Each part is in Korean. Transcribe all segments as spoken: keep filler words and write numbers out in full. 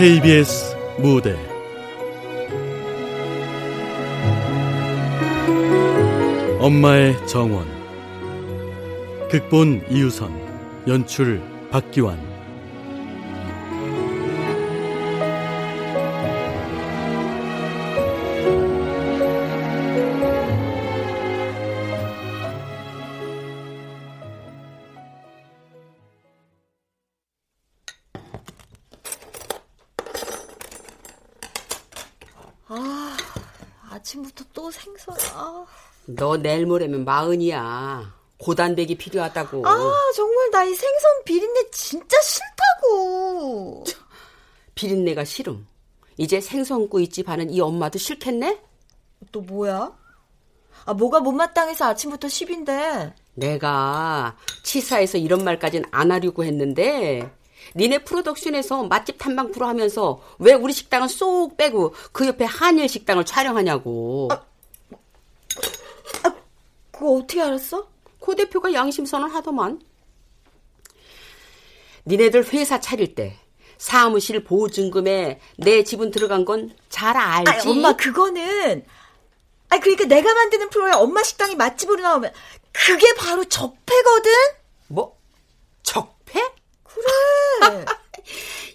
케이비에스 무대 엄마의 정원, 극본 이유선, 연출 박기환. 너 내일 모레면 마흔이야. 고단백이 필요하다고. 아, 정말 나 이 생선 비린내 진짜 싫다고. 참, 비린내가 싫음. 이제 생선구이집 하는 이 엄마도 싫겠네? 또 뭐야? 아, 뭐가 못마땅해서 아침부터 시비인데. 내가 치사해서 이런 말까진 안 하려고 했는데 니네 프로덕션에서 맛집 탐방 프로 하면서 왜 우리 식당은 쏙 빼고 그 옆에 한일 식당을 촬영하냐고. 아. 그거 어떻게 알았어? 고 대표가 양심선언 하더만. 니네들 회사 차릴 때 사무실 보증금에 내 지분 들어간 건 잘 알지? 아니, 엄마 그거는 아니 그러니까 내가 만드는 프로에 엄마 식당이 맛집으로 나오면 그게 바로 적폐거든? 뭐? 적폐? 그래.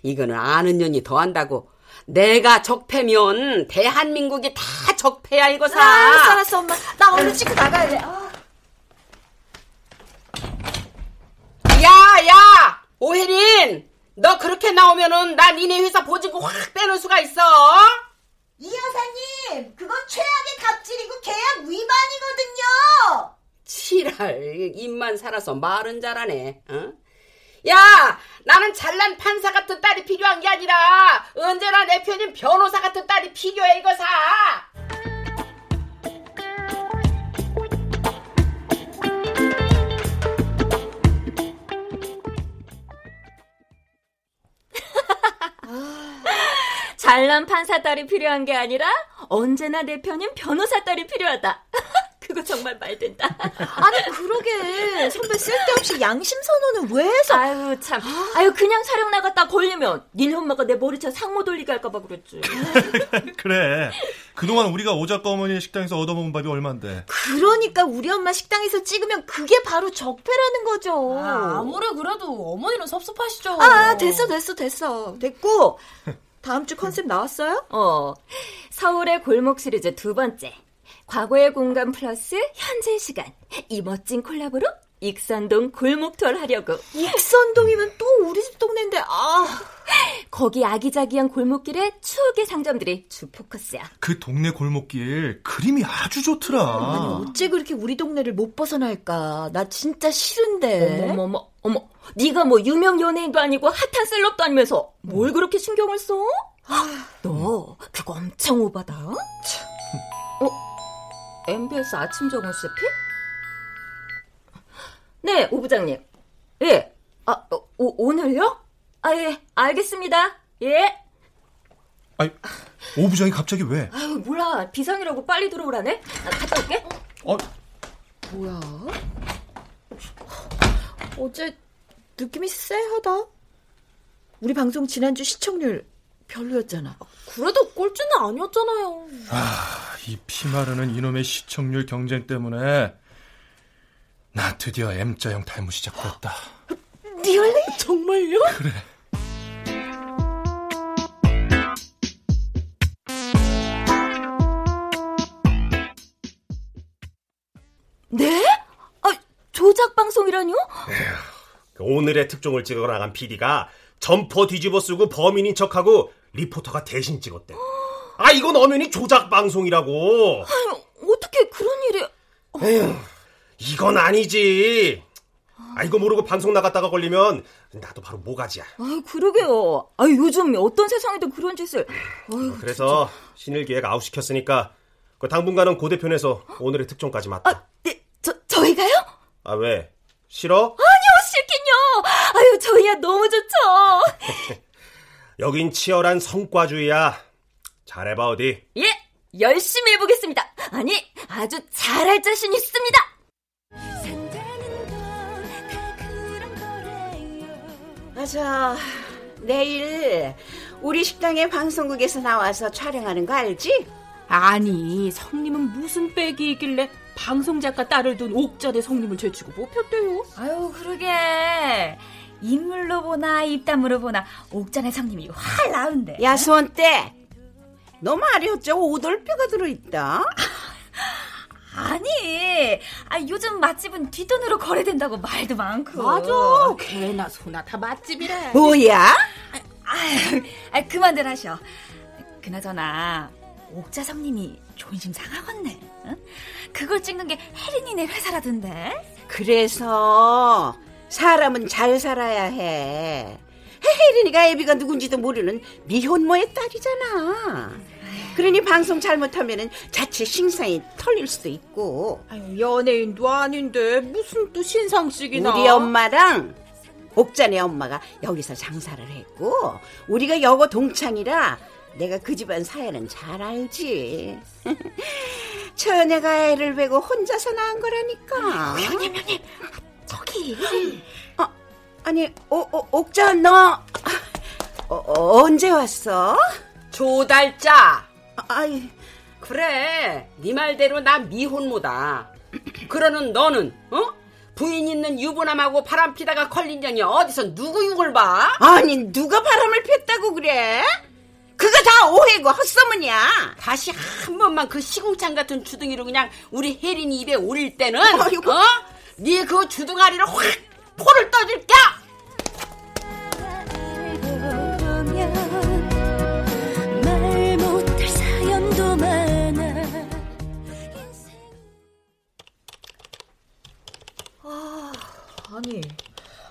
이거는 아는 년이 더한다고. 내가 적폐면 대한민국이 다 적폐야 이거 사. 아, 알았어, 알았어 엄마. 나 얼른 찍고 나가야 돼. 아. 야, 야, 오혜린, 너 그렇게 나오면은 나 니네 회사 보증금 확 빼놓을 수가 있어. 이 여사님, 그건 최악의 갑질이고 계약 위반이거든요. 칠할 입만 살아서 말은 잘하네. 응? 어? 야, 나는 잘난 판사 같은 딸이 필요한 게 아니라 언제나 내 편인 변호사 같은 딸이 필요해 이거 사. 잘난 판사 딸이 필요한 게 아니라 언제나 내 편인 변호사 딸이 필요하다. 그거 정말 말된다. 아니 그러게 선배 쓸데없이 양심 선언을 왜 해서. 아유 참. 아유 그냥 촬영 나갔다 걸리면 니네 엄마가 내 머리채 상모 돌리게 할까봐 그랬지. 그래. 그동안 우리가 오작가 어머니 식당에서 얻어먹은 밥이 얼만데. 그러니까 우리 엄마 식당에서 찍으면 그게 바로 적폐라는 거죠. 아, 아무래 그래도 어머니는 섭섭하시죠. 아 됐어 됐어 됐어 됐고 다음 주 컨셉 나왔어요? 어 서울의 골목 시리즈 두 번째. 과거의 공간 플러스 현재의 시간. 이 멋진 콜라보로 익선동 골목 투어를 하려고. 익선동이면 또 우리 집 동네인데. 아 거기 아기자기한 골목길에 추억의 상점들이 주 포커스야. 그 동네 골목길 그림이 아주 좋더라. 아니 어째 그렇게 우리 동네를 못 벗어날까. 나 진짜 싫은데. 어머머머 어머. 네가 뭐 유명 연예인도 아니고 핫한 셀럽도 아니면서 뭘 그렇게 신경을 써? 너 그거 엄청 오바다. 어? 엠비에스 아침 정원 씨피? 네, 오 부장님. 예. 아, 오, 오늘요? 아, 예. 알겠습니다. 예. 아니, 오 부장이 갑자기 왜? 아유, 몰라. 비상이라고 빨리 들어오라네. 나 갔다 올게. 어? 뭐야? 어제 느낌이 쎄하다. 우리 방송 지난주 시청률 별로였잖아. 그래도 꼴찌는 아니었잖아요. 아, 이 피마르는 이놈의 시청률 경쟁 때문에 나 드디어 M자형 탈모 시작됐다. 리얼리? 정말요? 그래. 네? 아, 조작 방송이라뇨? 오늘의 특종을 찍으러 나간 피디가 점퍼 뒤집어 쓰고 범인인 척하고 리포터가 대신 찍었대. 아 이건 엄연히 조작 방송이라고. 아유 어떻게 그런 일이. 어. 에휴 이건 아니지. 아 이거 모르고 방송 나갔다가 걸리면 나도 바로 모가지야. 아유 그러게요. 아유 요즘 어떤 세상에도 그런 짓을. 아유, 그래서 진짜. 신일기획 아웃 시켰으니까 그 당분간은 고대편에서 오늘의 특종까지 맡아. 아, 네, 저 저희가요? 아 왜 싫어? 아니요 싫긴요. 아유 저희야 너무 좋죠. 여긴 치열한 성과주의야. 잘해봐 어디. 예, 열심히 해보겠습니다. 아니, 아주 잘할 자신 있습니다. 아, 자, 내일 우리 식당에 방송국에서 나와서 촬영하는 거 알지? 아니, 성님은 무슨 빽이 있길래 방송작가 딸을 둔 옥자대 성님을 제치고 못 폈대요. 아유, 그러게. 인물로 보나 입담으로 보나 옥자네 성님이 확 나은데. 야, 수원 때 너 말이 어째 오돌뼈가 들어있다. 아니, 아, 요즘 맛집은 뒷돈으로 거래된다고 말도 많고. 맞아, 개나 소나 다 맛집이래. 뭐야? 아, 아, 아, 그만들 하셔. 그나저나 옥자 성님이 존심 상하겠네. 응? 그걸 찍는 게 혜린이네 회사라던데. 그래서 사람은 잘 살아야 해. 혜린이가 애비가 누군지도 모르는 미혼모의 딸이잖아. 그러니 방송 잘못하면 자칫 신상이 털릴 수도 있고. 아유, 연예인도 아닌데 무슨 또 신상식이나. 우리 엄마랑 옥자네 엄마가 여기서 장사를 했고 우리가 여고 동창이라 내가 그 집안 사연은 잘 알지. 처녀가 애를 베고 혼자서 낳은 거라니까. 형님, 형님. 저기. 어, 아니, 오, 오, 옥자 너 어, 어, 언제 왔어? 조달자. 아이, 그래. 네 말대로 나 미혼모다. 그러는 너는 어? 부인 있는 유부남하고 바람 피다가 걸린 년이 어디서 누구 욕을 봐? 아니, 누가 바람을 폈다고 그래? 그거 다 오해고 헛소문이야. 다시 한 번만 그 시궁창 같은 주둥이로 그냥 우리 혜린이 입에 올릴 때는 아이고. 어? 네 그 주둥아리를 확 포를 떠줄게. 아, 아니,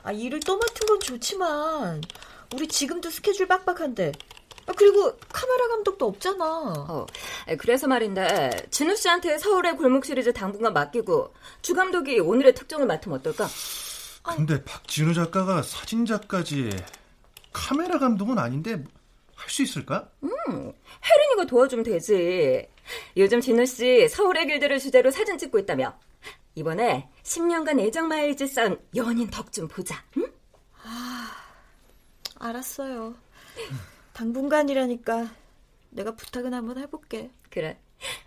아, 일을 떠맡은 건 좋지만 우리 지금도 스케줄 빡빡한데. 아, 그리고 카메라 감독도 없잖아. 어, 그래서 말인데 진우 씨한테 서울의 골목 시리즈 당분간 맡기고 주 감독이 오늘의 특종을 맡으면 어떨까? 근데 아니, 박진우 작가가 사진작까지 카메라 감독은 아닌데 할 수 있을까? 음, 혜린이가 도와주면 되지. 요즘 진우 씨 서울의 길들을 주제로 사진 찍고 있다며. 이번에 십 년간 애정 마일지 쌓은 연인 덕 좀 보자. 응? 아, 알았어요. 당분간이라니까 내가 부탁은 한번 해볼게. 그래.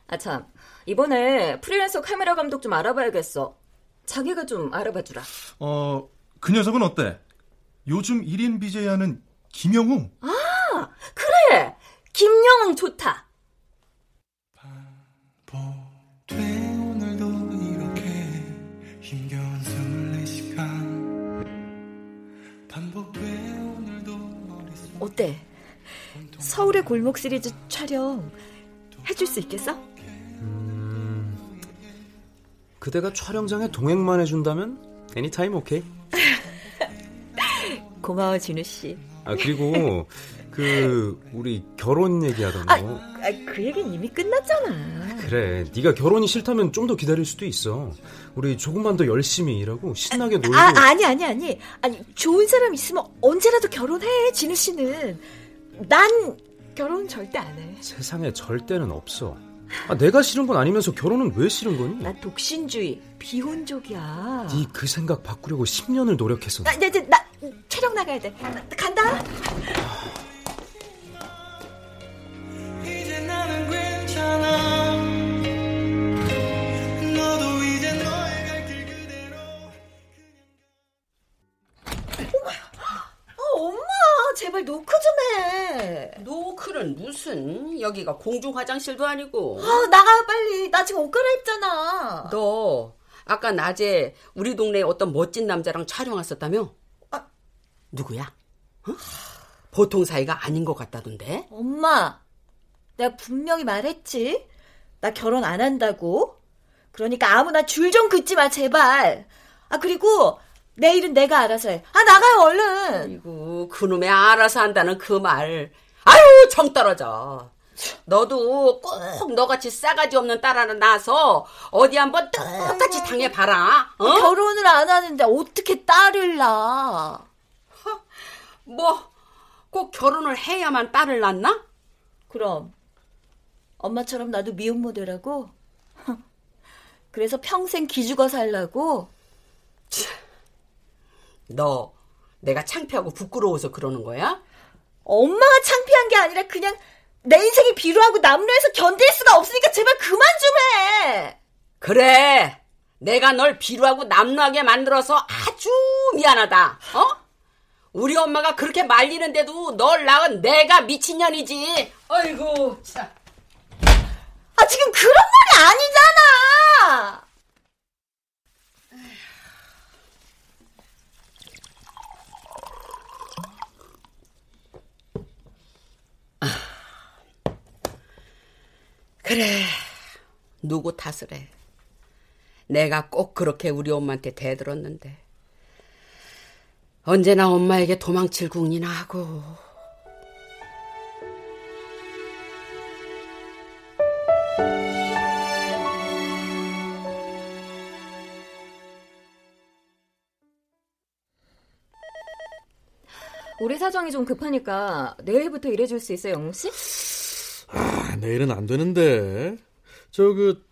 아, 참. 이번에 프리랜서 카메라 감독 좀 알아봐야겠어. 자기가 좀 알아봐주라. 어, 그 녀석은 어때? 요즘 일 인 비제이 하는 김영웅. 아, 그래. 김영웅 좋다. 반복돼 오늘도 이렇게 힘겨운 이십사 시간 반복돼 오늘도 머릿속. 어때? 서울의 골목 시리즈 촬영 해줄 수 있겠어? 음, 그대가 촬영장에 동행만 해준다면 애니타임 오케이. 고마워, 진우 씨. 아, 그리고 그 우리 결혼 얘기하던 거. 아, 그 얘기는 이미 끝났잖아. 그래, 네가 결혼이 싫다면 좀 더 기다릴 수도 있어. 우리 조금만 더 열심히 일하고 신나게 아, 놀고. 아, 아니 아니 아니 아니 좋은 사람 있으면 언제라도 결혼해. 진우 씨는. 난 결혼 절대 안 해. 세상에 절대는 없어. 아, 내가 싫은 건 아니면서 결혼은 왜 싫은 거니? 나 독신주의, 비혼족이야. 네 그 생각 바꾸려고 십 년을 노력했어. 나, 이제 나 촬영 나가야 돼. 나, 나 간다. 제발 노크 좀 해. 노크는 무슨. 여기가 공중 화장실도 아니고. 아, 나가 빨리. 나 지금 옷 갈아입잖아. 너 아까 낮에 우리 동네에 어떤 멋진 남자랑 촬영 왔었다며? 아, 누구야? 어? 보통 사이가 아닌 것 같다던데. 엄마, 내가 분명히 말했지. 나 결혼 안 한다고. 그러니까 아무나 줄 좀 긋지 마, 제발. 아, 그리고 내일은 내가 알아서 해. 아, 나가요, 얼른. 아이고, 그놈의 알아서 한다는 그 말. 아유, 정 떨어져. 너도 꼭 너같이 싸가지 없는 딸 하나 낳아서 어디 한번 똑같이 당해봐라. 어? 결혼을 안 하는데 어떻게 딸을 낳아. 허, 뭐, 꼭 결혼을 해야만 딸을 낳나? 그럼 엄마처럼 나도 미혼모 되라고? 그래서 평생 기죽어 살라고? 너, 내가 창피하고 부끄러워서 그러는 거야? 엄마가 창피하 창피한 게 아니라 그냥 내 인생이 비루하고 남루해서 견딜 수가 없으니까 제발 그만 좀 해. 그래, 내가 널 비루하고 남루하게 만들어서 아주 미안하다. 어? 우리 엄마가 그렇게 말리는데도 널 낳은 내가 미친년이지. 아이고 진짜. 아, 지금 그런 말이 아니잖아. 그래, 누구 탓을 해. 내가 꼭 그렇게 우리 엄마한테 대들었는데 언제나 엄마에게 도망칠 궁리나 하고. 우리 사정이 좀 급하니까 내일부터 일해줄 수 있어요, 영웅씨? 아, 내일은 안 되는데. 저 그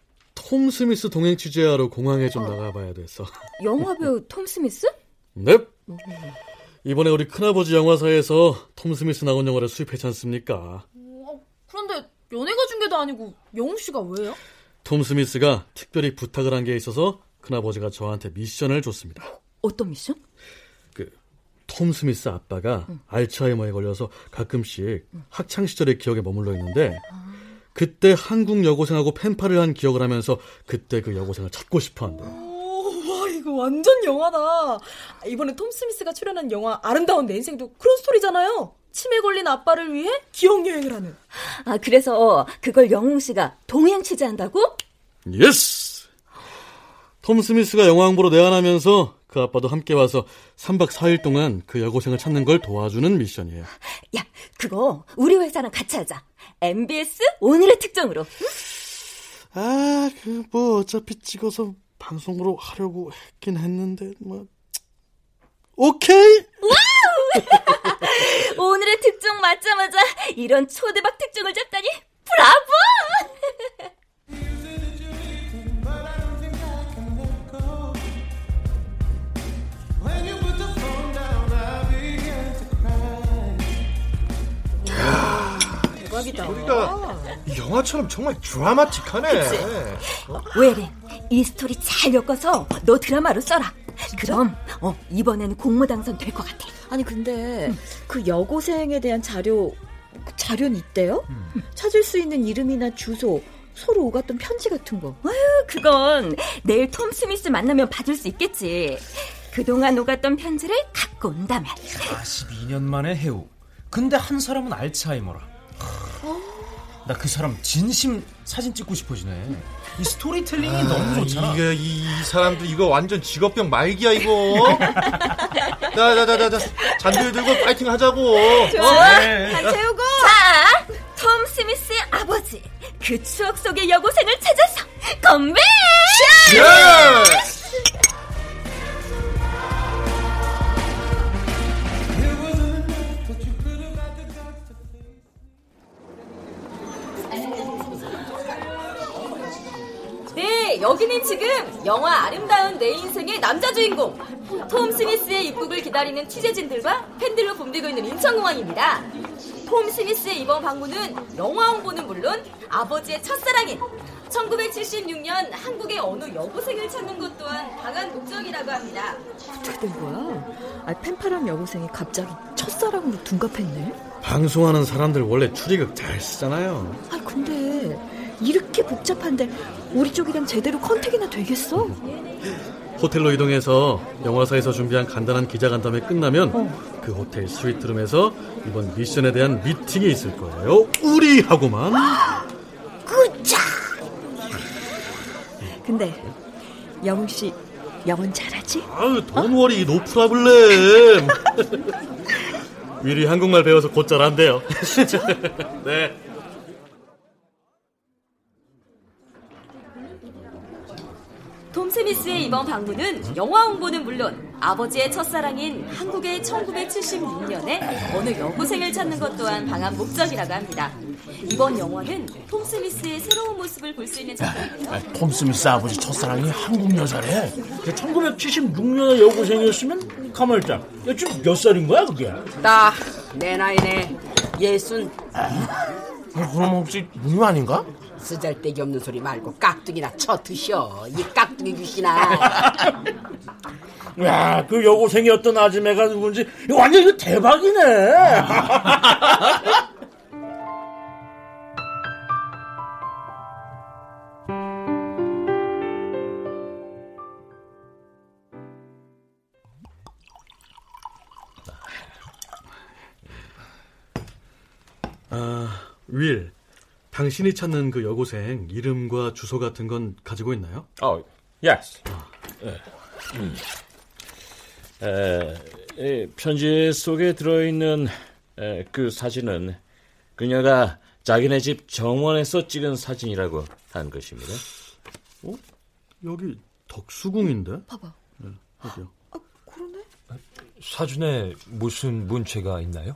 톰 스미스 동행 취재하러 공항에 좀 어. 나가봐야 돼서. 영화배우 톰 스미스? 넵. 음. 이번에 우리 큰아버지 영화사에서 톰 스미스 나온 영화를 수입했지 않습니까? 어, 그런데 연예가 중계도 아니고 영웅 씨가 왜요? 톰 스미스가 특별히 부탁을 한 게 있어서 큰아버지가 저한테 미션을 줬습니다. 어떤 미션? 톰 스미스 아빠가 응. 알츠하이머에 걸려서 가끔씩 응. 학창시절의 기억에 머물러 있는데 아. 그때 한국 여고생하고 펜팔을 한 기억을 하면서 그때 그 여고생을 찾고 싶어한대요. 오, 와, 이거 완전 영화다. 이번에 톰 스미스가 출연한 영화 아름다운 내 인생도 그런 스토리잖아요. 치매 걸린 아빠를 위해 기억여행을 하는. 아, 그래서 그걸 영웅씨가 동행 취재한다고? 예스! 톰 스미스가 영화홍보로 내한하면서 그 아빠도 함께 와서 삼 박 사 일 동안 그 여고생을 찾는 걸 도와주는 미션이에요. 야, 그거 우리 회사랑 같이 하자. 엠비에스 오늘의 특정으로. 응? 아, 그 뭐 어차피 찍어서 방송으로 하려고 했긴 했는데 뭐. 오케이. 와우! 오늘의 특정 맞자마자 이런 초대박 특종을 잡다니 브라보! 우리가 영화처럼 정말 드라마틱하네. 어? 오혜린, 이 스토리 잘 엮어서 너 드라마로 써라. 진짜? 그럼 어, 이번에는 공모당선 될 것 같아. 아니 근데 음. 그 여고생에 대한 자료, 그 자료는 있대요? 음. 찾을 수 있는 이름이나 주소, 서로 오갔던 편지 같은 거. 아유, 그건 내일 톰 스미스 만나면 받을 수 있겠지. 그동안 오갔던 편지를 갖고 온다면. 사십이 년 만에 해우. 근데 한 사람은 알츠하이머라. 나 그 사람 진심 사진 찍고 싶어지네. 이 스토리텔링이 아, 너무 좋잖아. 이게 이, 이 사람들 이거 완전 직업병 말기야 이거. 자자자자 잔들 들고 파이팅 하자고. 좋아. 어? 네. 한 채우고. 자, 톰 스미스의 아버지, 그 추억 속의 여고생을 찾아서 건배. 여기는 지금 영화 아름다운 내 인생의 남자 주인공 톰 스미스의 입국을 기다리는 취재진들과 팬들로 붐비고 있는 인천공항입니다. 톰 스미스의 이번 방문은 영화 홍보는 물론 아버지의 첫사랑인 천구백칠십육 년 한국의 어느 여고생을 찾는 것 또한 강한 목적이라고 합니다. 어떻게 된 거야? 아, 펜팔한 여고생이 갑자기 첫사랑으로 둔갑했네. 방송하는 사람들 원래 추리극 잘 쓰잖아요. 아, 근데 이렇게 복잡한데 우리 쪽이랑 제대로 컨택이나 되겠어? 호텔로 이동해서 영화사에서 준비한 간단한 기자간담회 끝나면 어. 그 호텔 스위트룸에서 이번 미션에 대한 미팅이 있을 거예요. 우리 하고만. 굿자. 근데 영웅 씨 영혼 잘하지? 아유, 돈월이 어? 노프라블렘. 미리 한국말 배워서 곧 잘한대요. 진짜? 네. 톰 스미스의 이번 방문은 영화 홍보는 물론 아버지의 첫사랑인 한국의 천구백칠십육 년에 어느 여고생을 찾는 것 또한 방한 목적이라고 합니다. 이번 영화는 톰 스미스의 새로운 모습을 볼 수 있는 작품이고요. 톰 스미스 아버지 첫사랑이 한국 여자래. 천구백칠십육 년에 여고생이었으면 가만있자. 지금 몇 살인 거야 그게? 나 내 나이네. 예순. 아, 그럼 혹시 무효한인가? 쓰잘데기 없는 소리 말고 깍두기나 쳐 드셔. 이 깍두기 귀신아. 야, 그 여고생이었던 아줌매가 누군지 완전 이거 대박이네. 아, 윌, 당신이 찾는 그 여고생 이름과 주소 같은 건 가지고 있나요? 어, yes. 예. 음. 에, 에, 편지 속에 들어있는 에, 그 사진은 그녀가 자기네 집 정원에서 찍은 사진이라고 한 것입니다. 어? 여기 덕수궁인데? 봐봐. 네, 여기요. 아, 그러네. 사진에 무슨 문체가 있나요?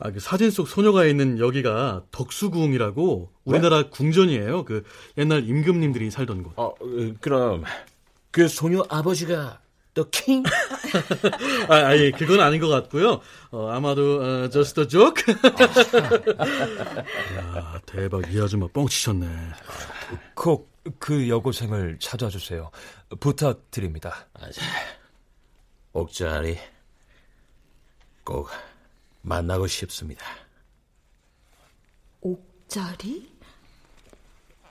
아, 그 사진 속 소녀가 있는 여기가 덕수궁이라고 우리나라 네? 궁전이에요. 그 옛날 임금님들이 살던 곳. 어, 그럼 그 소녀 아버지가 더 킹? 아, 아니, 그건 아닌 것 같고요. 어, 아마도 어, just a joke. 야, 대박, 이 아줌마 뻥치셨네. 꼭 그 여고생을 찾아주세요. 부탁드립니다. 옥자리 꼭 만나고 싶습니다. 옥자리?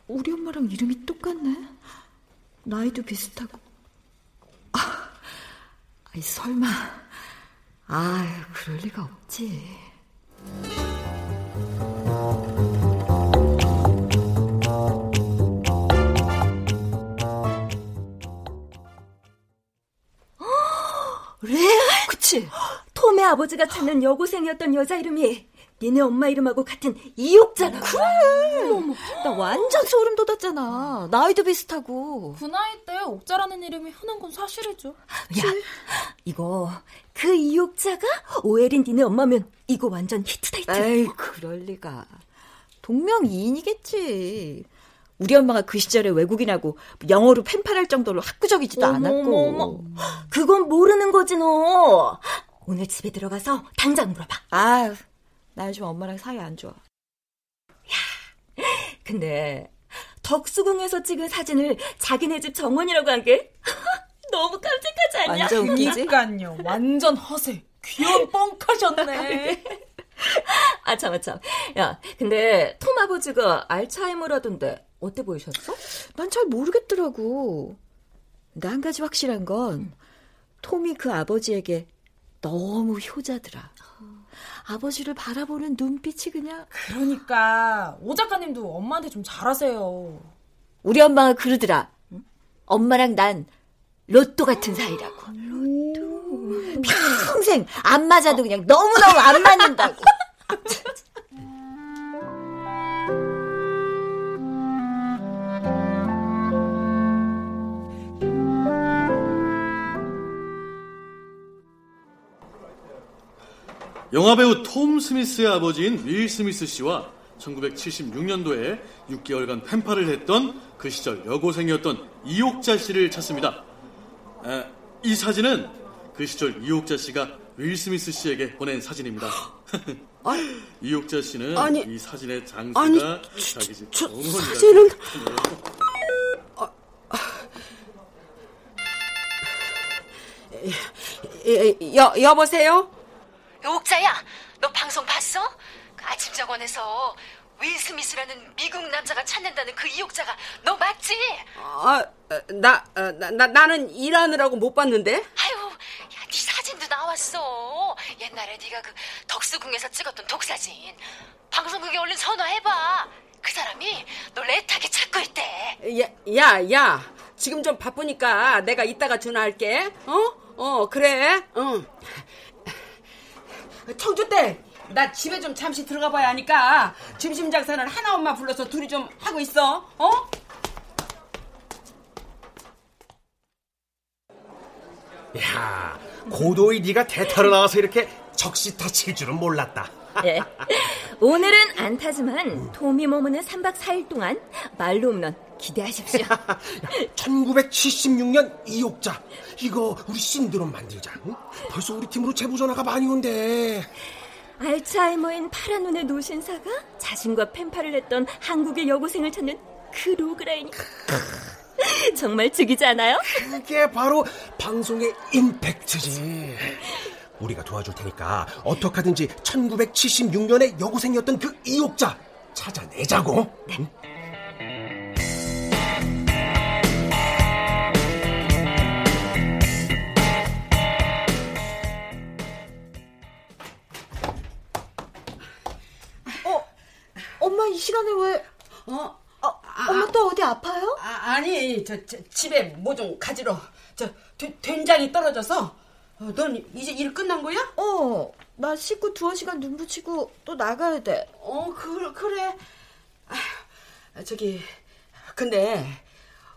우리 엄마랑 이름이 똑같네. 나이도 비슷하고. 아, 아니 설마. 아, 그럴 리가 없지. 레알? 그치? 톰의 아버지가 찾는 여고생이었던 여자 이름이 니네 엄마 이름하고 같은 이옥자라. 그래. 어머, 나 완전 소름 돋았잖아. 나이도 비슷하고. 그 나이 때 옥자라는 이름이 흔한 건 사실이죠. 야, 이거 그 이옥자가 오혜린 니네 엄마면 이거 완전 히트다 히트. 에이, 그럴 리가. 동명이인이겠지. 우리 엄마가 그 시절에 외국인하고 영어로 팬팔할 정도로 학구적이지도 어머, 않았고. 어머, 어머. 그건 모르는 거지 너. 오늘 집에 들어가서 당장 물어봐. 아유, 나 요즘 엄마랑 사이 안 좋아. 야, 근데 덕수궁에서 찍은 사진을 자기네 집 정원이라고 한 게 너무 깜찍하지 않냐? 완전 웃기지? 그러니까요. 완전 허세. 귀여운 뻥카셨네. 아, 참, 참. 야, 근데 톰 아버지가 알츠하이머라던데 어때 보이셨어? 난 잘 모르겠더라고. 근데 한 가지 확실한 건 톰이 그 아버지에게 너무 효자더라. 아버지를 바라보는 눈빛이 그냥. 그러니까 오 작가님도 엄마한테 좀 잘하세요. 우리 엄마가 그러더라. 응? 엄마랑 난 로또 같은 사이라고. 로또. 평생 안 맞아도 어. 그냥 너무너무 안 맞는다고. 영화배우 톰 스미스의 아버지인 윌 스미스 씨와 천구백칠십육년도에 육 개월간 펜팔을 했던 그 시절 여고생이었던 이옥자 씨를 찾습니다. 아, 이 사진은 그 시절 이옥자 씨가 윌 스미스 씨에게 보낸 사진입니다. 아니, 이옥자 씨는 아니, 이 사진의 장소가 아니, 저, 자기 집 저, 저 사진은... 아, 아. 여, 여, 여보세요? 옥자야, 너 방송 봤어? 그 아침 정원에서 윌 스미스라는 미국 남자가 찾는다는 그 이옥자가 너 맞지? 아, 나, 나, 나 나는 일하느라고 못 봤는데. 아유, 야, 네 사진도 나왔어. 옛날에 네가 그 덕수궁에서 찍었던 독사진. 방송국에 얼른 전화해봐. 그 사람이 너 애타게 찾고 있대. 야, 야, 야, 지금 좀 바쁘니까 내가 이따가 전화할게. 어, 어, 그래, 응. 청주 때 나 집에 좀 잠시 들어가 봐야 하니까 점심 장사는 하나 엄마 불러서 둘이 좀 하고 있어. 어? 야, 고도의 네가 대타로 나와서 이렇게 적시 터칠 줄은 몰랐다. 예. 오늘은 안 타지만 톰이 머무는 삼박 사일 동안 말로 없는 기대하십시오. 천구백칠십육년 이옥자, 이거 우리 신드롬 만들자. 응? 벌써 우리 팀으로 제보 전화가 많이 온대. 알츠하이머인 파란 눈의 노신사가 자신과 펜팔을 했던 한국의 여고생을 찾는 그 로그라인. 정말 죽이지 않아요? 그게 바로 방송의 임팩트지. 우리가 도와줄 테니까 어떡하든지 천구백칠십육 년에 여고생이었던 그 이옥자 찾아내자고. 네. 응? 어, 엄마 이 시간에 왜? 어? 어, 엄마 또 어디 아파요? 아, 아니, 저, 저 집에 뭐 좀 가지러. 저 되, 된장이 떨어져서. 어, 넌 이제 일 끝난 거야? 어, 나 씻고 두어 시간 눈 붙이고 또 나가야 돼. 어, 그, 그래. 아휴, 저기, 근데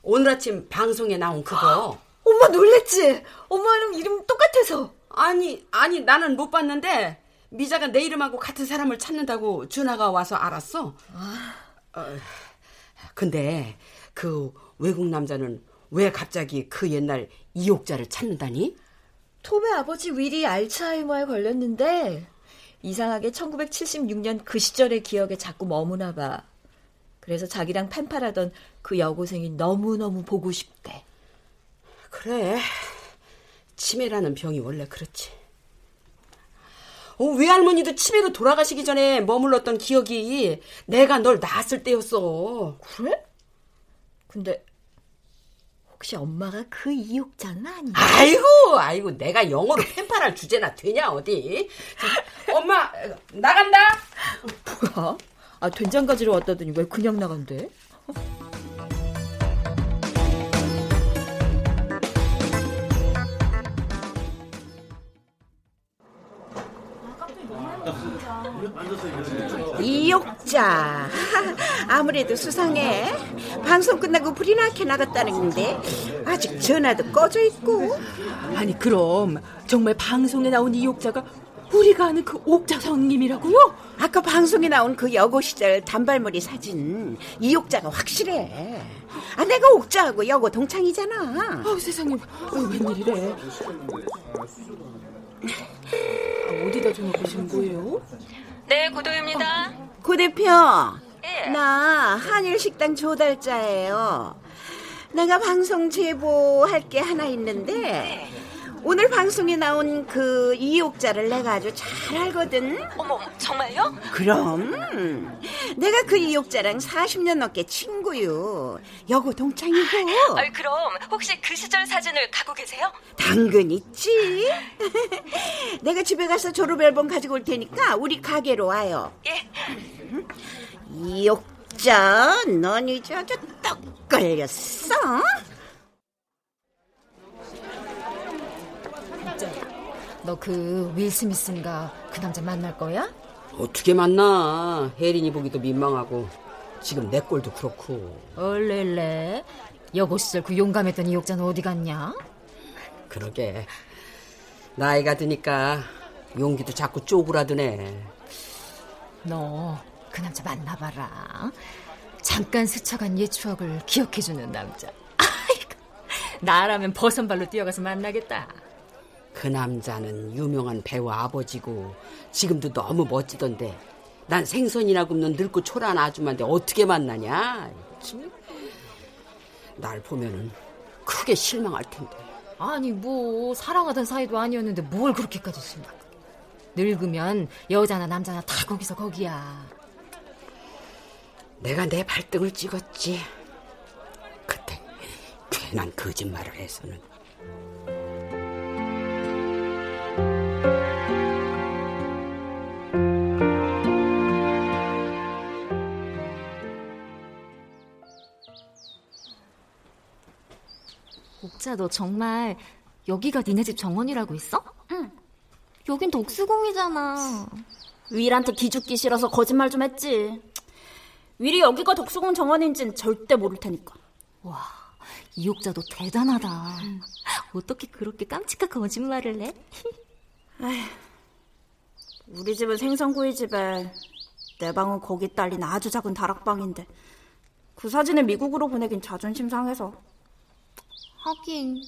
오늘 아침 방송에 나온 그거. 엄마 놀랬지? 엄마랑 이름 똑같아서. 아니, 아니, 나는 못 봤는데 미자가 내 이름하고 같은 사람을 찾는다고 준아가 와서 알았어. 어, 근데 그 외국 남자는 왜 갑자기 그 옛날 이옥자를 찾는다니? 톰의 아버지 윌이 알츠하이머에 걸렸는데 이상하게 천구백칠십육 년 그 시절의 기억에 자꾸 머무나 봐. 그래서 자기랑 펜팔하던 그 여고생이 너무너무 보고 싶대. 그래. 치매라는 병이 원래 그렇지. 어, 외할머니도 치매로 돌아가시기 전에 머물렀던 기억이 내가 널 낳았을 때였어. 그래? 근데... 혹시 엄마가 그 이옥자는 아니야? 아이고, 아이고, 내가 영어로 펜팔할 주제나 되냐, 어디? 저, 엄마, 나간다! 뭐야? 아, 된장 가지러 왔다더니 왜 그냥 나간대? 이옥자 아무래도 수상해. 방송 끝나고 불이 나게 나갔다는데 아직 전화도 꺼져 있고. 아니 그럼 정말 방송에 나온 이옥자가 우리가 아는 그 옥자 선생님이라고요? 아까 방송에 나온 그 여고 시절 단발머리 사진 이옥자가 확실해. 아 내가 옥자하고 여고 동창이잖아. 아우 세상에, 아유, 웬일이래. 아, 어디다 전화 보신 거예요? 네, 고도입니다. 고 대표, 예. 나 한일식당 조달자예요. 내가 방송 제보할 게 하나 있는데 오늘 방송에 나온 그 이옥자를 내가 아주 잘 알거든. 어머, 정말요? 그럼. 내가 그 이옥자랑 사십 년 넘게 친구요. 여고 동창이고. 아, 그럼 혹시 그 시절 사진을 갖고 계세요? 당근 있지. 내가 집에 가서 졸업 앨범 가지고 올 테니까 우리 가게로 와요. 예. 이옥자, 넌 이제 아주 떡 걸렸어. 너 그 윌 스미스인가 그 남자 만날 거야? 어떻게 만나. 혜린이 보기도 민망하고 지금 내 꼴도 그렇고. 얼렐레, 여고 시절 그 용감했던 이옥자는 어디 갔냐? 그러게, 나이가 드니까 용기도 자꾸 쪼그라드네. 너 그 남자 만나봐라. 잠깐 스쳐간 옛 추억을 기억해주는 남자. 아이고, 나라면 버선발로 뛰어가서 만나겠다. 그 남자는 유명한 배우 아버지고 지금도 너무 멋지던데 난 생선이나 굽는 늙고 초라한 아줌마인데 어떻게 만나냐? 날 보면은 크게 실망할 텐데. 아니 뭐 사랑하던 사이도 아니었는데 뭘 그렇게까지 심각. 늙으면 여자나 남자나 다 거기서 거기야. 내가 내 발등을 찍었지. 그때 괜한 거짓말을 해서는. 옥자, 너 정말 여기가 니네 집 정원이라고 했어? 응. 여긴 덕수궁이잖아. 윌한테 기죽기 싫어서 거짓말 좀 했지. 윌이 여기가 덕수궁 정원인지는 절대 모를 테니까. 와, 이옥자도 대단하다. 응. 어떻게 그렇게 깜찍한 거짓말을 해? 아휴, 우리 집은 생선구이집에 내 방은 거기 딸린 아주 작은 다락방인데 그 사진을 미국으로 보내긴 자존심 상해서. 하긴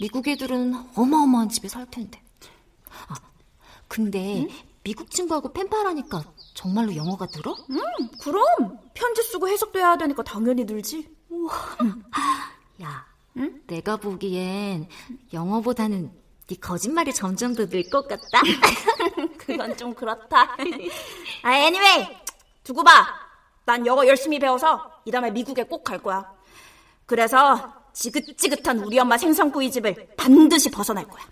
미국 애들은 어마어마한 집에 살 텐데. 아, 근데 응? 미국 친구하고 펜팔하니까 정말로 영어가 늘어? 응, 음, 그럼. 편지 쓰고 해석도 해야 되니까 당연히 늘지. 우와. 야, 응? 내가 보기엔 영어보다는 네 거짓말이 점점 더 늘 것 같다. 그건 좀 그렇다. 아, anyway. 두고 봐. 난 영어 열심히 배워서 이 다음에 미국에 꼭 갈 거야. 그래서 지긋지긋한 우리 엄마 생선구이 집을 반드시 벗어날 거야.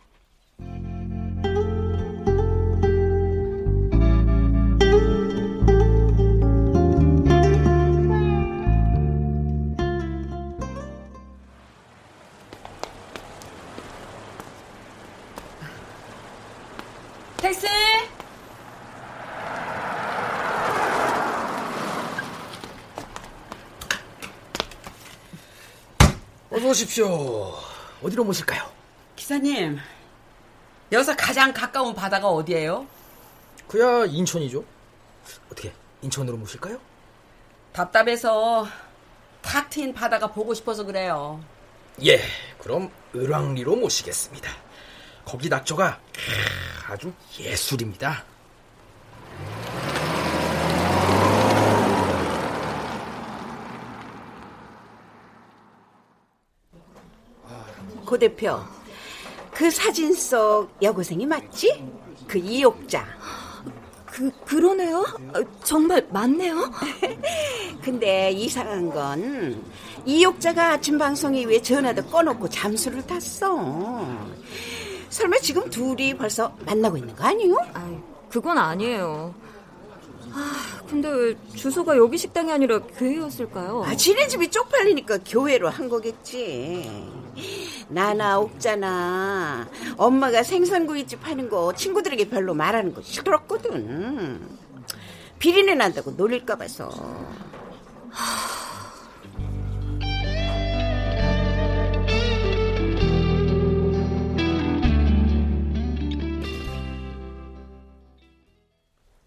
택시! 어서 오십시오. 어디로 모실까요? 기사님, 여기서 가장 가까운 바다가 어디예요? 그야 인천이죠. 어떻게 인천으로 모실까요? 답답해서 탁 트인 바다가 보고 싶어서 그래요. 예, 그럼 을왕리로 모시겠습니다. 거기 낙조가 아주 예술입니다. 고 대표, 그 사진 속 여고생이 맞지? 그 이옥자. 그, 그러네요. 정말 맞네요. 근데 이상한 건 이옥자가 아침 방송에 왜 전화도 꺼놓고 잠수를 탔어? 설마 지금 둘이 벌써 만나고 있는 거 아니에요? 아, 그건 아니에요. 아, 근데 왜 주소가 여기 식당이 아니라 교회였을까요? 아, 지네 집이 쪽팔리니까 교회로 한 거겠지. 나나 옥자나 엄마가 생선구이집 하는 거 친구들에게 별로 말하는 거 시끄럽거든. 비린내 난다고 놀릴까 봐서.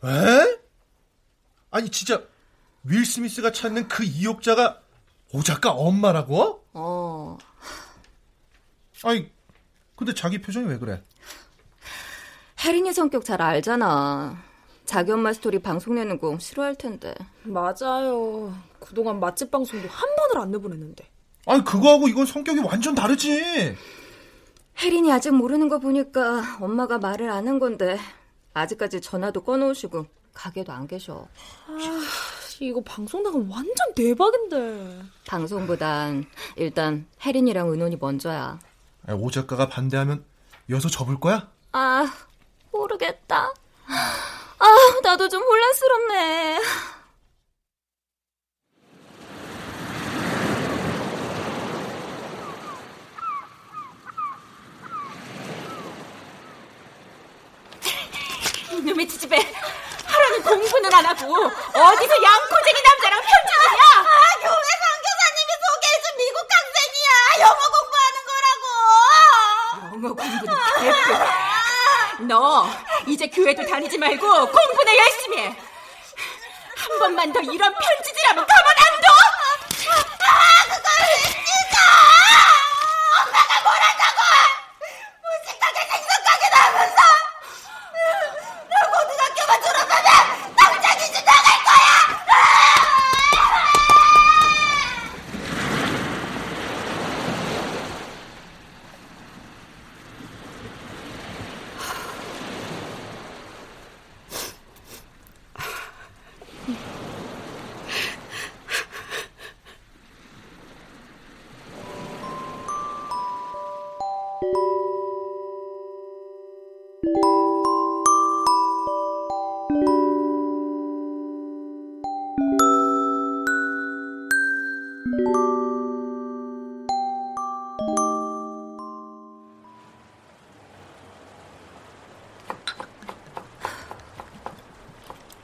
에? 아니 진짜 윌 스미스가 찾는 그 이옥자가 오 작가 엄마라고? 어. 아니 근데 자기 표정이 왜 그래? 혜린이 성격 잘 알잖아. 자기 엄마 스토리 방송 내는 거 싫어할 텐데. 맞아요. 그동안 맛집 방송도 한 번을 안 내보냈는데. 아니 그거하고 이건 성격이 완전 다르지. 혜린이 아직 모르는 거 보니까 엄마가 말을 안 한 건데 아직까지 전화도 꺼놓으시고 가게도 안 계셔. 아, 이거 방송 나가면 완전 대박인데. 방송보단 일단 혜린이랑 은혼이 먼저야. 오 작가가 반대하면 여기서 접을 거야? 아, 모르겠다. 아, 나도 좀 혼란스럽네. 이놈의 지집애, 하루는 공부는 안 하고 어디서 양코쟁이 남자랑 편지느냐. 아, 교회 선교사님이 소개해준 미국 강생이야. 영어 공부하는 거라고. 영어 공부는 개뿔. 너 이제 교회도 다니지 말고 공부나 열심히 해. 한 번만 더 이런 편지질하면 가만 안 둬. 아, 그걸 왜 찍어? 엄마가 뭐라냐고. 무식하게 생선가게 나면서 고등학교만 졸업하면 당장 이제 나갈 거야!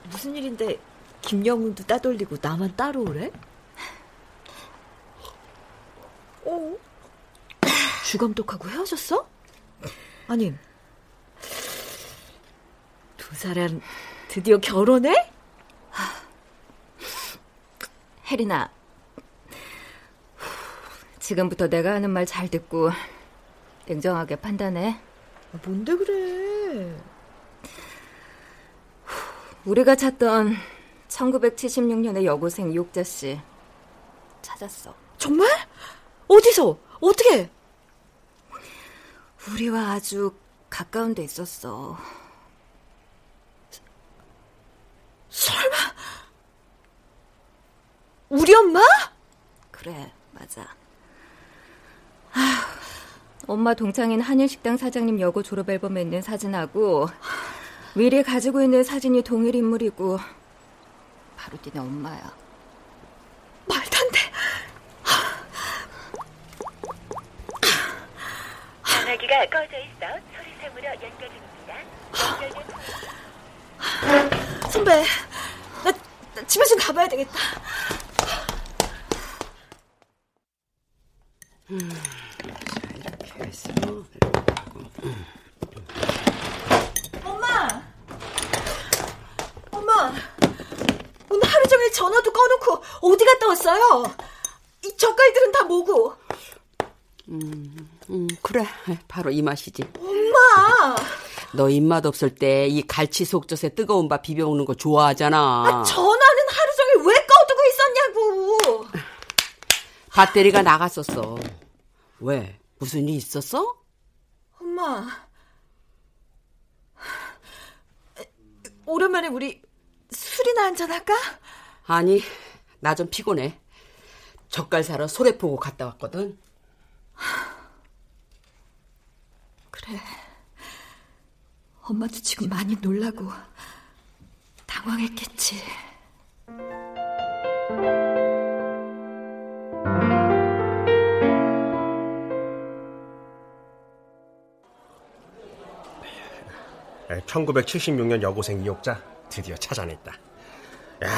무슨 일인데 김영웅도 따돌리고 나만 따로 오래? 어? 주감독하고 헤어졌어? 아니, 두 사람 드디어 결혼해? 혜린아, 지금부터 내가 하는 말 잘 듣고 냉정하게 판단해. 뭔데 그래? 우리가 찾던 천구백칠십육 년의 여고생 이옥자 씨 찾았어. 정말? 어디서? 어떻게? 우리와 아주 가까운 데 있었어. 설마 우리 엄마? 그래, 맞아. 아휴, 엄마 동창인 한일식당 사장님 여고 졸업앨범에 있는 사진하고 윌이 가지고 있는 사진이 동일 인물이고 바로 니네 엄마야. 말도 안 돼. 전화기가 꺼져 있어 소리샘으로 연결 중입니다. 선배, 나, 나 집에 좀 가봐야 되겠다. 음, 자, 이렇게 해서 엄마! 엄마! 오늘 하루 종일 전화도 꺼놓고 어디 갔다 왔어요? 이 저까이들은 다 뭐고? 음, 음, 그래, 바로 이 맛이지. 엄마! 너 입맛 없을 때 이 갈치 속젓에 뜨거운 밥 비벼먹는 거 좋아하잖아. 아, 전화는 하루 종일 왜 꺼두고 있었냐고! 배터리가 나갔었어. 왜? 무슨 일 있었어? 엄마, 오랜만에 우리 술이나 한잔할까? 아니, 나 좀 피곤해. 젓갈 사러 소래포구 갔다 왔거든. 그래, 엄마도 지금 많이 놀라고 당황했겠지. 천구백칠십육 년 여고생 이옥자 드디어 찾아냈다. 야,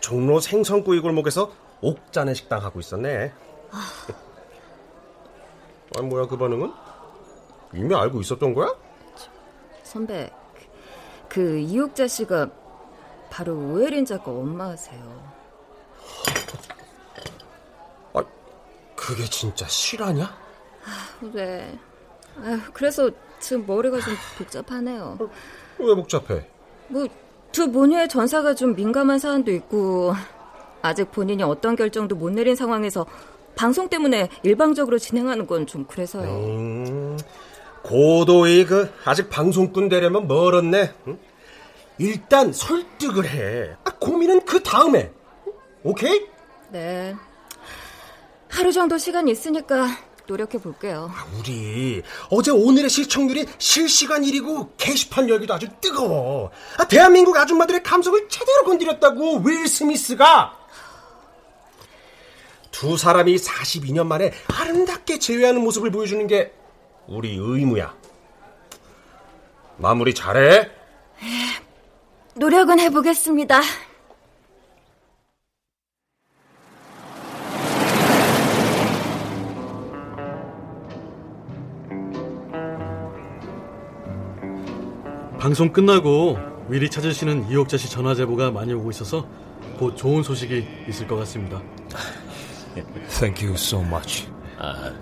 종로 생선구이 골목에서 옥자네 식당 하고 있었네. 아, 아니, 뭐야 그 반응은? 이미 알고 있었던 거야? 저, 선배, 그, 그 이옥자 씨가 바로 오혜린 작가 엄마세요. 아, 그게 진짜 실화냐? 아, 그래. 아유, 그래서 지금 머리가 좀 복잡하네요. 왜 복잡해? 뭐 두 모녀의 전사가 좀 민감한 사안도 있고 아직 본인이 어떤 결정도 못 내린 상황에서 방송 때문에 일방적으로 진행하는 건 좀 그래서요. 음, 고도의 그 아직 방송꾼 되려면 멀었네. 응? 일단 설득을 해. 아, 고민은 그 다음에. 오케이? 네. 하루 정도 시간 있으니까 노력해볼게요. 아, 우리 어제 오늘의 시청률이 실시간 일 위고 게시판 열기도 아주 뜨거워. 아, 대한민국 아줌마들의 감성을 제대로 건드렸다고. 윌 스미스가 두 사람이 사십이 년 만에 아름답게 재회하는 모습을 보여주는 게 우리 의무야. 마무리 잘해. 노력은 해보겠습니다. 방송 끝나고 미리 찾으시는 이옥자 씨 전화 제보가 많이 오고 있어서 곧 좋은 소식이 있을 것 같습니다. Thank you so much. 아,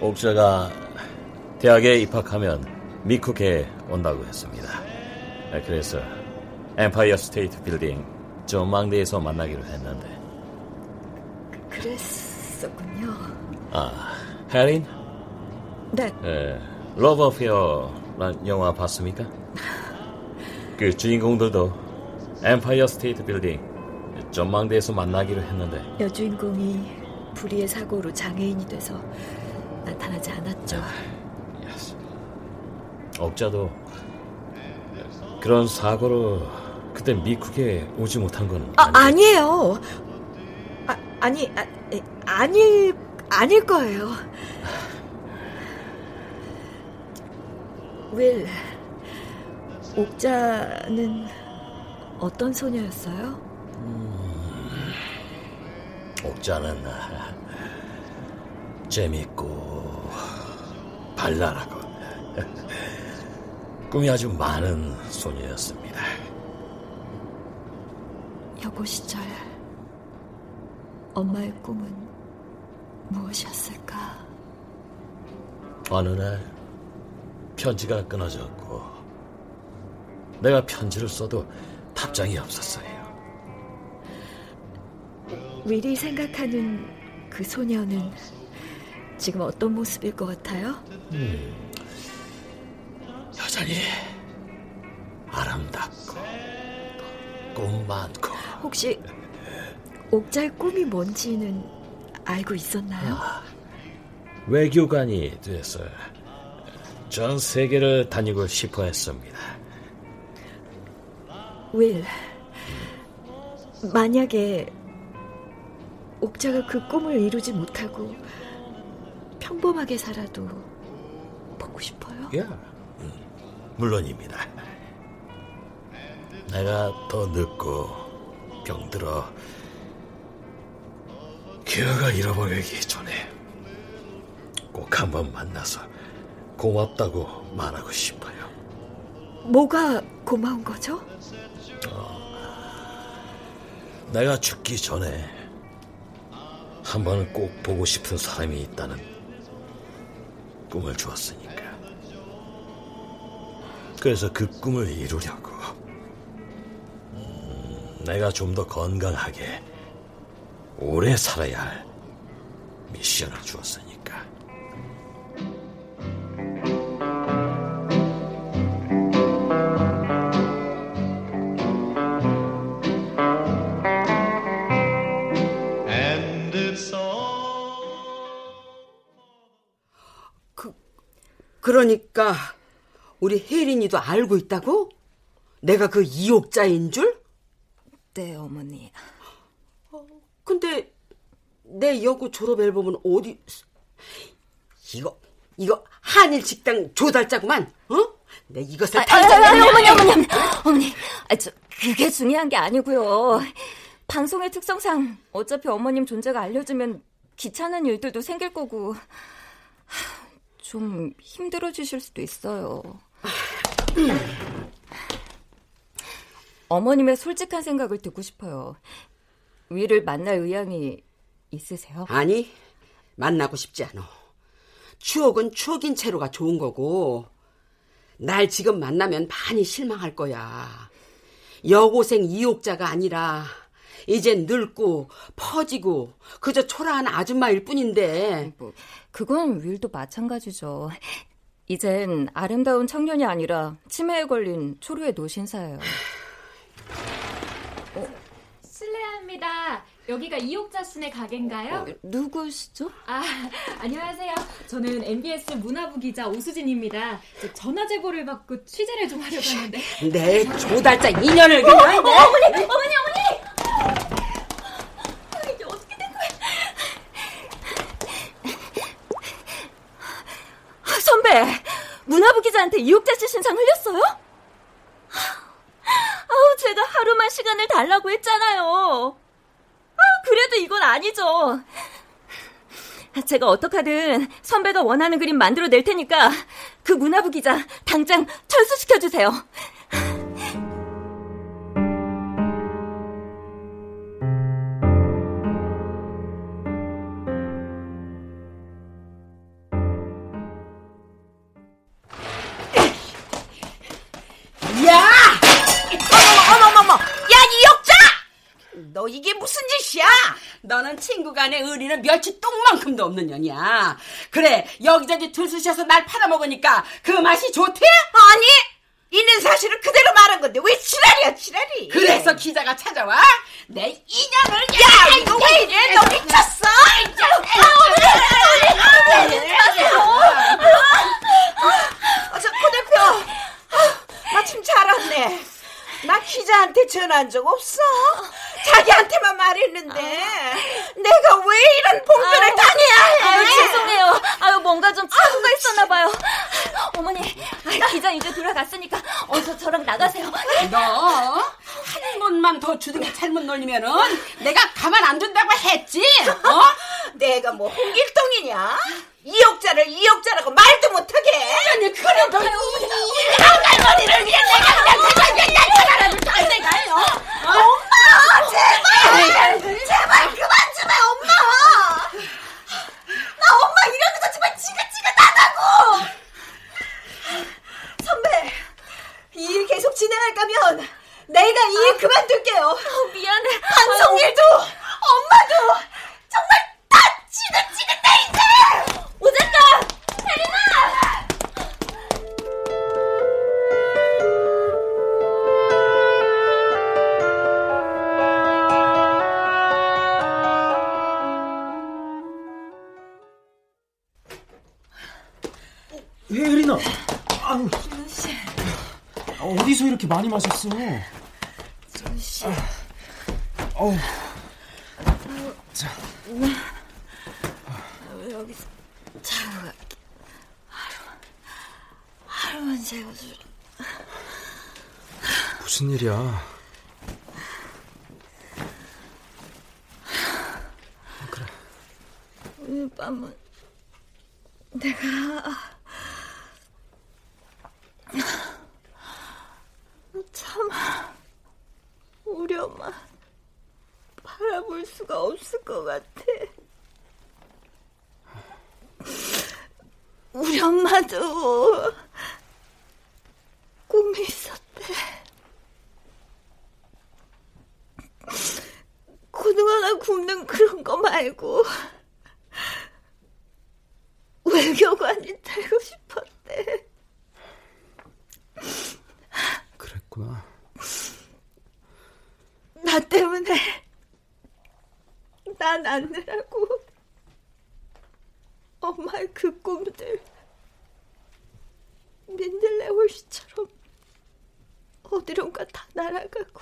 옥자가 대학에 입학하면 미국에 온다고 했습니다. 그래서 엠파이어 스테이트 빌딩 전망대에서 만나기로 했는데. 그랬었군요. 아, 혜린? 네. 에, 러브 어페어란 영화 봤습니까? 그 주인공들도 엠파이어 스테이트 빌딩 전망대에서 만나기로 했는데 여주인공이 불의의 사고로 장애인이 돼서 나타나지 않았죠. 옥자도 그런 사고로 그때 미국에 오지 못한 건 아, 아니에요. 아, 아니, 아, 아닐, 아닐 거예요. 윌, 옥자는 어떤 소녀였어요? 음, 옥자는 재밌고 발랄하고 꿈이 아주 많은 소녀였습니다. 여고 시절 엄마의 꿈은 무엇이었을까? 어느 날 편지가 끊어졌고 내가 편지를 써도 답장이 없었어요. 윌이 생각하는 그 소녀는 지금 어떤 모습일 것 같아요? 음, 여전히 아름답고 꿈 많고. 혹시 옥자의 꿈이 뭔지는 알고 있었나요? 아, 외교관이 됐어요. 전 세계를 다니고 싶어 했습니다. 윌, 만약에 옥자가 그 꿈을 이루지 못하고 평범하게 살아도 보고 싶어요? 예, 물론입니다. 내가 더 늙고 병들어 기억을 잃어버리기 전에 꼭 한번 만나서 고맙다고 말하고 싶어요. 뭐가 고마운 거죠? 어, 내가 죽기 전에 한 번은 꼭 보고 싶은 사람이 있다는 꿈을 주었으니까. 그래서 그 꿈을 이루려고 음, 내가 좀 더 건강하게 오래 살아야 할 미션을 주었으니까. 그러니까 우리 혜린이도 알고 있다고? 내가 그 이옥자인 줄? 네, 어머니. 어, 근데 내 여고 졸업 앨범은 어디? 이거 이거 한일 식당 조달자구만. 어? 내 이것을 당장. 아, 아, 아, 아, 어머니, 어머니, 어머니. 어머니, 아, 저 그게 중요한 게 아니고요. 방송의 특성상 어차피 어머님 존재가 알려지면 귀찮은 일들도 생길 거고. 좀 힘들어지실 수도 있어요. 어머님의 솔직한 생각을 듣고 싶어요. 위를 만날 의향이 있으세요? 아니, 만나고 싶지 않아. 추억은 추억인 채로가 좋은 거고, 날 지금 만나면 많이 실망할 거야. 여고생 이옥자가 아니라 이젠 늙고 퍼지고 그저 초라한 아줌마일 뿐인데. 뭐, 그건 윌도 마찬가지죠. 이젠 아름다운 청년이 아니라 치매에 걸린 초루의 노신사예요. 어? 실례합니다. 여기가 이옥자 씨네 가게인가요? 어, 누구시죠? 아, 안녕하세요. 저는 엠비에스 문화부 기자 오수진입니다. 전화 제보를 받고 취재를 좀 하려고 하는데. 네, 조달자 인연을 그냥. 어, 어, 어머니, 어머니, 어머니. 선배, 문화부 기자한테 이옥자 씨 신상 흘렸어요? 아우, 제가 하루만 시간을 달라고 했잖아요. 아, 그래도 이건 아니죠. 제가 어떡하든 선배가 원하는 그림 만들어낼 테니까 그 문화부 기자 당장 철수시켜주세요. 너 이게 무슨 짓이야? 너는 친구 간의 의리는 멸치 똥만큼도 없는 년이야. 그래, 여기저기 들쑤셔서 날 팔아먹으니까 그 맛이 좋대? 아니, 있는 사실을 그대로 말한 건데 왜 지랄이야, 지랄이. 그래서 기자가 찾아와? 내 인연을. 야, 이거 왜 이래? 너 미쳤어? 아, 오늘 어서 코 대표, 마침 잘 왔네. 나 기자한테 전화한 적 없어. 자기한테만 말했는데. 아유, 내가 왜 이런 봉변을 아유, 당해야 해. 아유, 죄송해요. 아유, 뭔가 좀 착오가 있었나 봐요. 어머니, 아유, 기자 이제 돌아갔으니까 어서 저랑 나가세요. 너 한 번만 더 주둥이 잘못 놀리면은 내가 가만 안 둔다고 했지. 어? 내가 뭐 홍길동이냐? 이옥자를 이옥자라고 말도 못하게. 아니, 그래, 너 이옥자머리를 위해 내가 그냥 그냥 그냥 그냥 그냥 내가 해요. 엄마, 제발 제발 그만 좀 해, 엄마. 나 엄마 이러는 거 정말 지긋지긋하다고. 선배, 이 일 계속 진행할까면 내가 이 일 혜린아. 아유. 진우 씨. 어디서 이렇게 많이 마셨어? 진우 씨. 어우. 자. 여기서 자고 갈게. 하루만. 하루만 재워주라. 무슨 일이야? 그래. 오늘 밤은 내가 참 우리 엄마 바라볼 수가 없을 것 같아. 우리 엄마도 꿈이 있었대. 고등어나 굽는 그런 거 말고 외교관이 되고 싶었대. 그랬구나. 나 때문에 나 낳느라고 엄마의 그 꿈들 민들레 올시처럼 어디론가 다 날아가고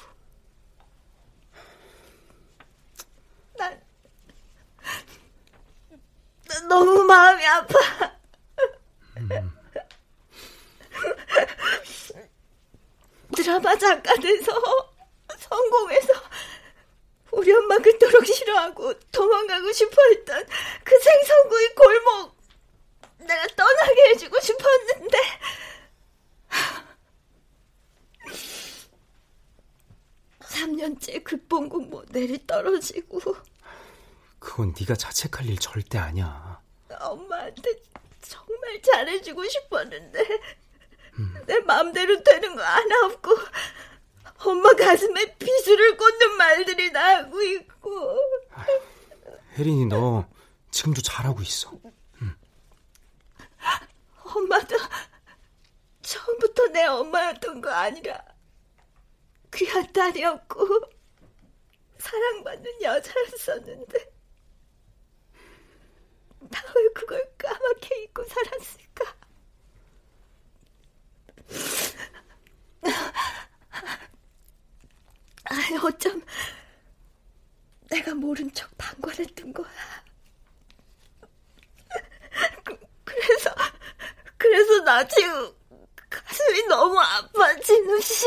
난 너무 마음이 아파. 음. 드라마 작가 돼서 성공해서 우리 엄마 그토록 싫어하고 도망가고 싶어했던 그 생선구이 골목 내가 떠나게 해주고 싶었는데 삼 년째 극본 공부 내리 떨어지고. 그건 네가 자책할 일 절대 아니야. 엄마한테 정말 잘해주고 싶었는데 음. 내 마음대로 되는 거 하나 없고 엄마 가슴에 비수를 꽂는 말들이 나오고 있고. 아, 혜린이 너 지금도 잘하고 있어. 음. 엄마도 처음부터 내 엄마였던 거 아니라 귀한 딸이었고 사랑받는 여자였었는데 나 왜 그걸 까맣게 잊고 살았을까? 아니 어쩜 내가 모른 척 방관했던 거야. 그, 그래서 그래서 나 지금 가슴이 너무 아파, 진우 씨.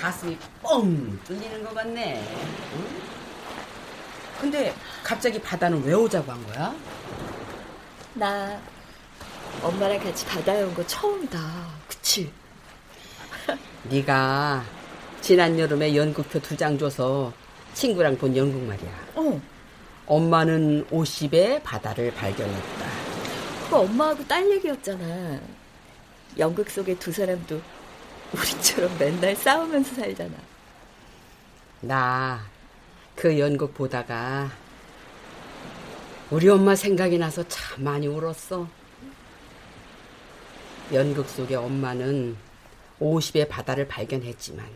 가슴이 뻥 뚫리는 것 같네. 응? 근데 갑자기 바다는 왜 오자고 한 거야? 나 엄마랑 같이 바다에 온 거 처음이다. 그치? 네가 지난 여름에 연극표 두 장 줘서 친구랑 본 연극 말이야. 어. 엄마는 오십에 바다를 발견했다. 그거 엄마하고 딸 얘기였잖아. 연극 속에 두 사람도 우리처럼 맨날 싸우면서 살잖아. 나 그 연극 보다가 우리 엄마 생각이 나서 참 많이 울었어. 연극 속에 엄마는 오십의 바다를 발견했지만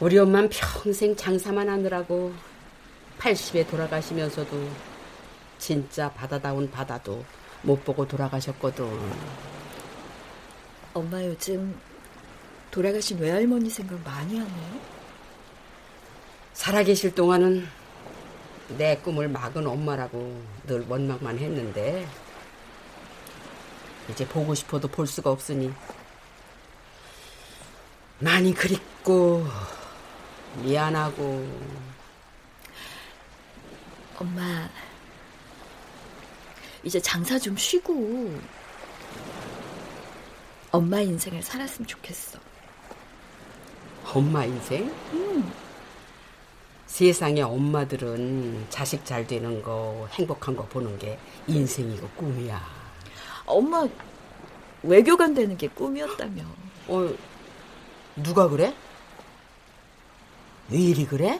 우리 엄마는 평생 장사만 하느라고 팔십에 돌아가시면서도 진짜 바다다운 바다도 못 보고 돌아가셨거든. 엄마 요즘 돌아가신 외할머니 생각 많이 하네요. 살아계실 동안은 내 꿈을 막은 엄마라고 늘 원망만 했는데 이제 보고 싶어도 볼 수가 없으니 많이 그립고 미안하고. 엄마 이제 장사 좀 쉬고 엄마 인생을 살았으면 좋겠어. 엄마 인생? 응. 세상에 엄마들은 자식 잘 되는 거 행복한 거 보는 게 인생이고 꿈이야. 엄마 외교관 되는 게 꿈이었다며. 어, 누가 그래? 왜 이리 그래?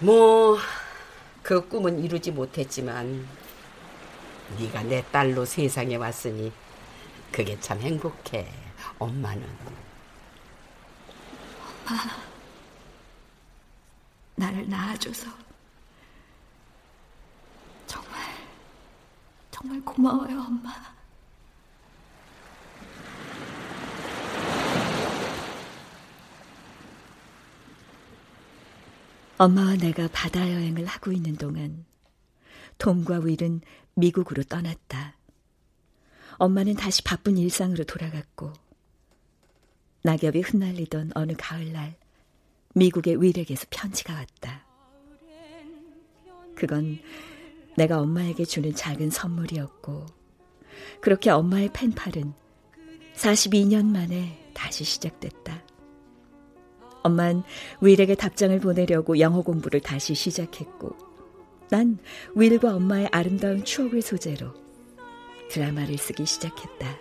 뭐 그 꿈은 이루지 못했지만 네가 내 딸로 세상에 왔으니 그게 참 행복해. 엄마는. 엄마, 나를 낳아줘서 정말 정말 고마워요, 엄마. 엄마와 내가 바다 여행을 하고 있는 동안 톰과 윌은 미국으로 떠났다. 엄마는 다시 바쁜 일상으로 돌아갔고 낙엽이 흩날리던 어느 가을날 미국의 윌에게서 편지가 왔다. 그건 내가 엄마에게 주는 작은 선물이었고 그렇게 엄마의 펜팔은 사십이 년 만에 다시 시작됐다. 엄만 윌에게 답장을 보내려고 영어 공부를 다시 시작했고 난 윌과 엄마의 아름다운 추억을 소재로 드라마를 쓰기 시작했다.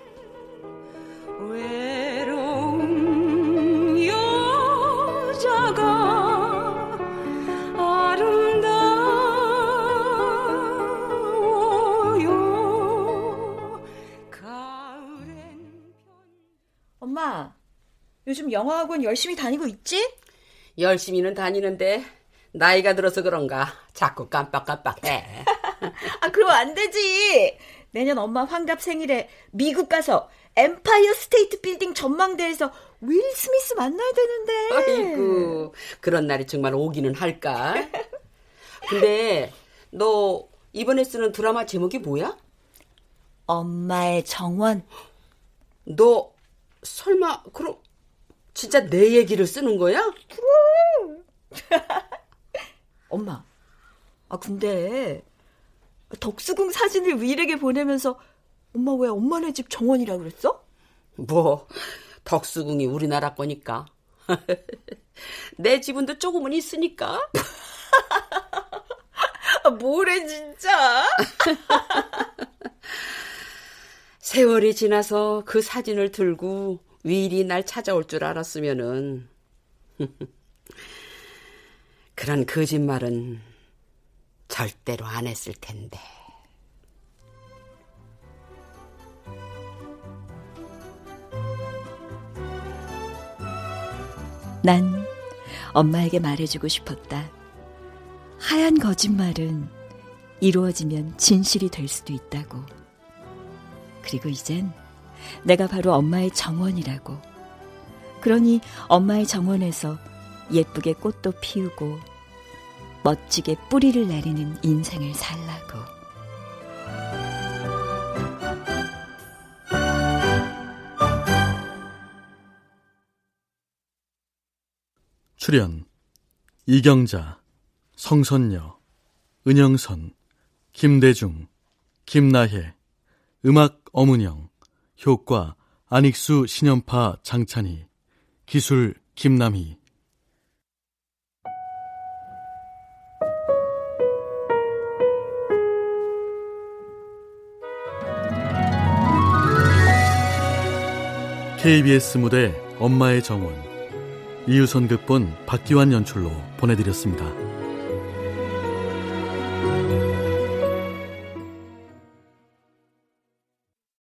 외로운 여자가 아름다워요. 가을엔 엄마, 요즘 영어학원 열심히 다니고 있지? 열심히는 다니는데 나이가 들어서 그런가 자꾸 깜빡깜빡해. 아, 그러면 안 되지. 내년 엄마 환갑 생일에 미국 가서 엠파이어 스테이트 빌딩 전망대에서 윌 스미스 만나야 되는데. 아이고, 그런 날이 정말 오기는 할까? 근데 너 이번에 쓰는 드라마 제목이 뭐야? 엄마의 정원. 너 설마 그럼 진짜 내 얘기를 쓰는 거야? 그럼. 엄마, 아 근데 덕수궁 사진을 윌에게 보내면서 엄마 왜 엄마네 집 정원이라고 그랬어? 뭐 덕수궁이 우리나라 거니까. 내 지분도 조금은 있으니까. 뭐래 진짜. 세월이 지나서 그 사진을 들고 윌이 날 찾아올 줄 알았으면은 그런 거짓말은 절대로 안 했을 텐데. 난 엄마에게 말해주고 싶었다. 하얀 거짓말은 이루어지면 진실이 될 수도 있다고. 그리고 이젠 내가 바로 엄마의 정원이라고. 그러니 엄마의 정원에서 예쁘게 꽃도 피우고 멋지게 뿌리를 내리는 인생을 살라고. 출연 이경자, 성선녀, 은영선, 김대중, 김나혜, 음악 엄은영, 효과 안익수, 신현파, 장찬희, 기술 김남희. 케이비에스 무대 엄마의 정원, 이유선 극본 박기환 연출로 보내드렸습니다.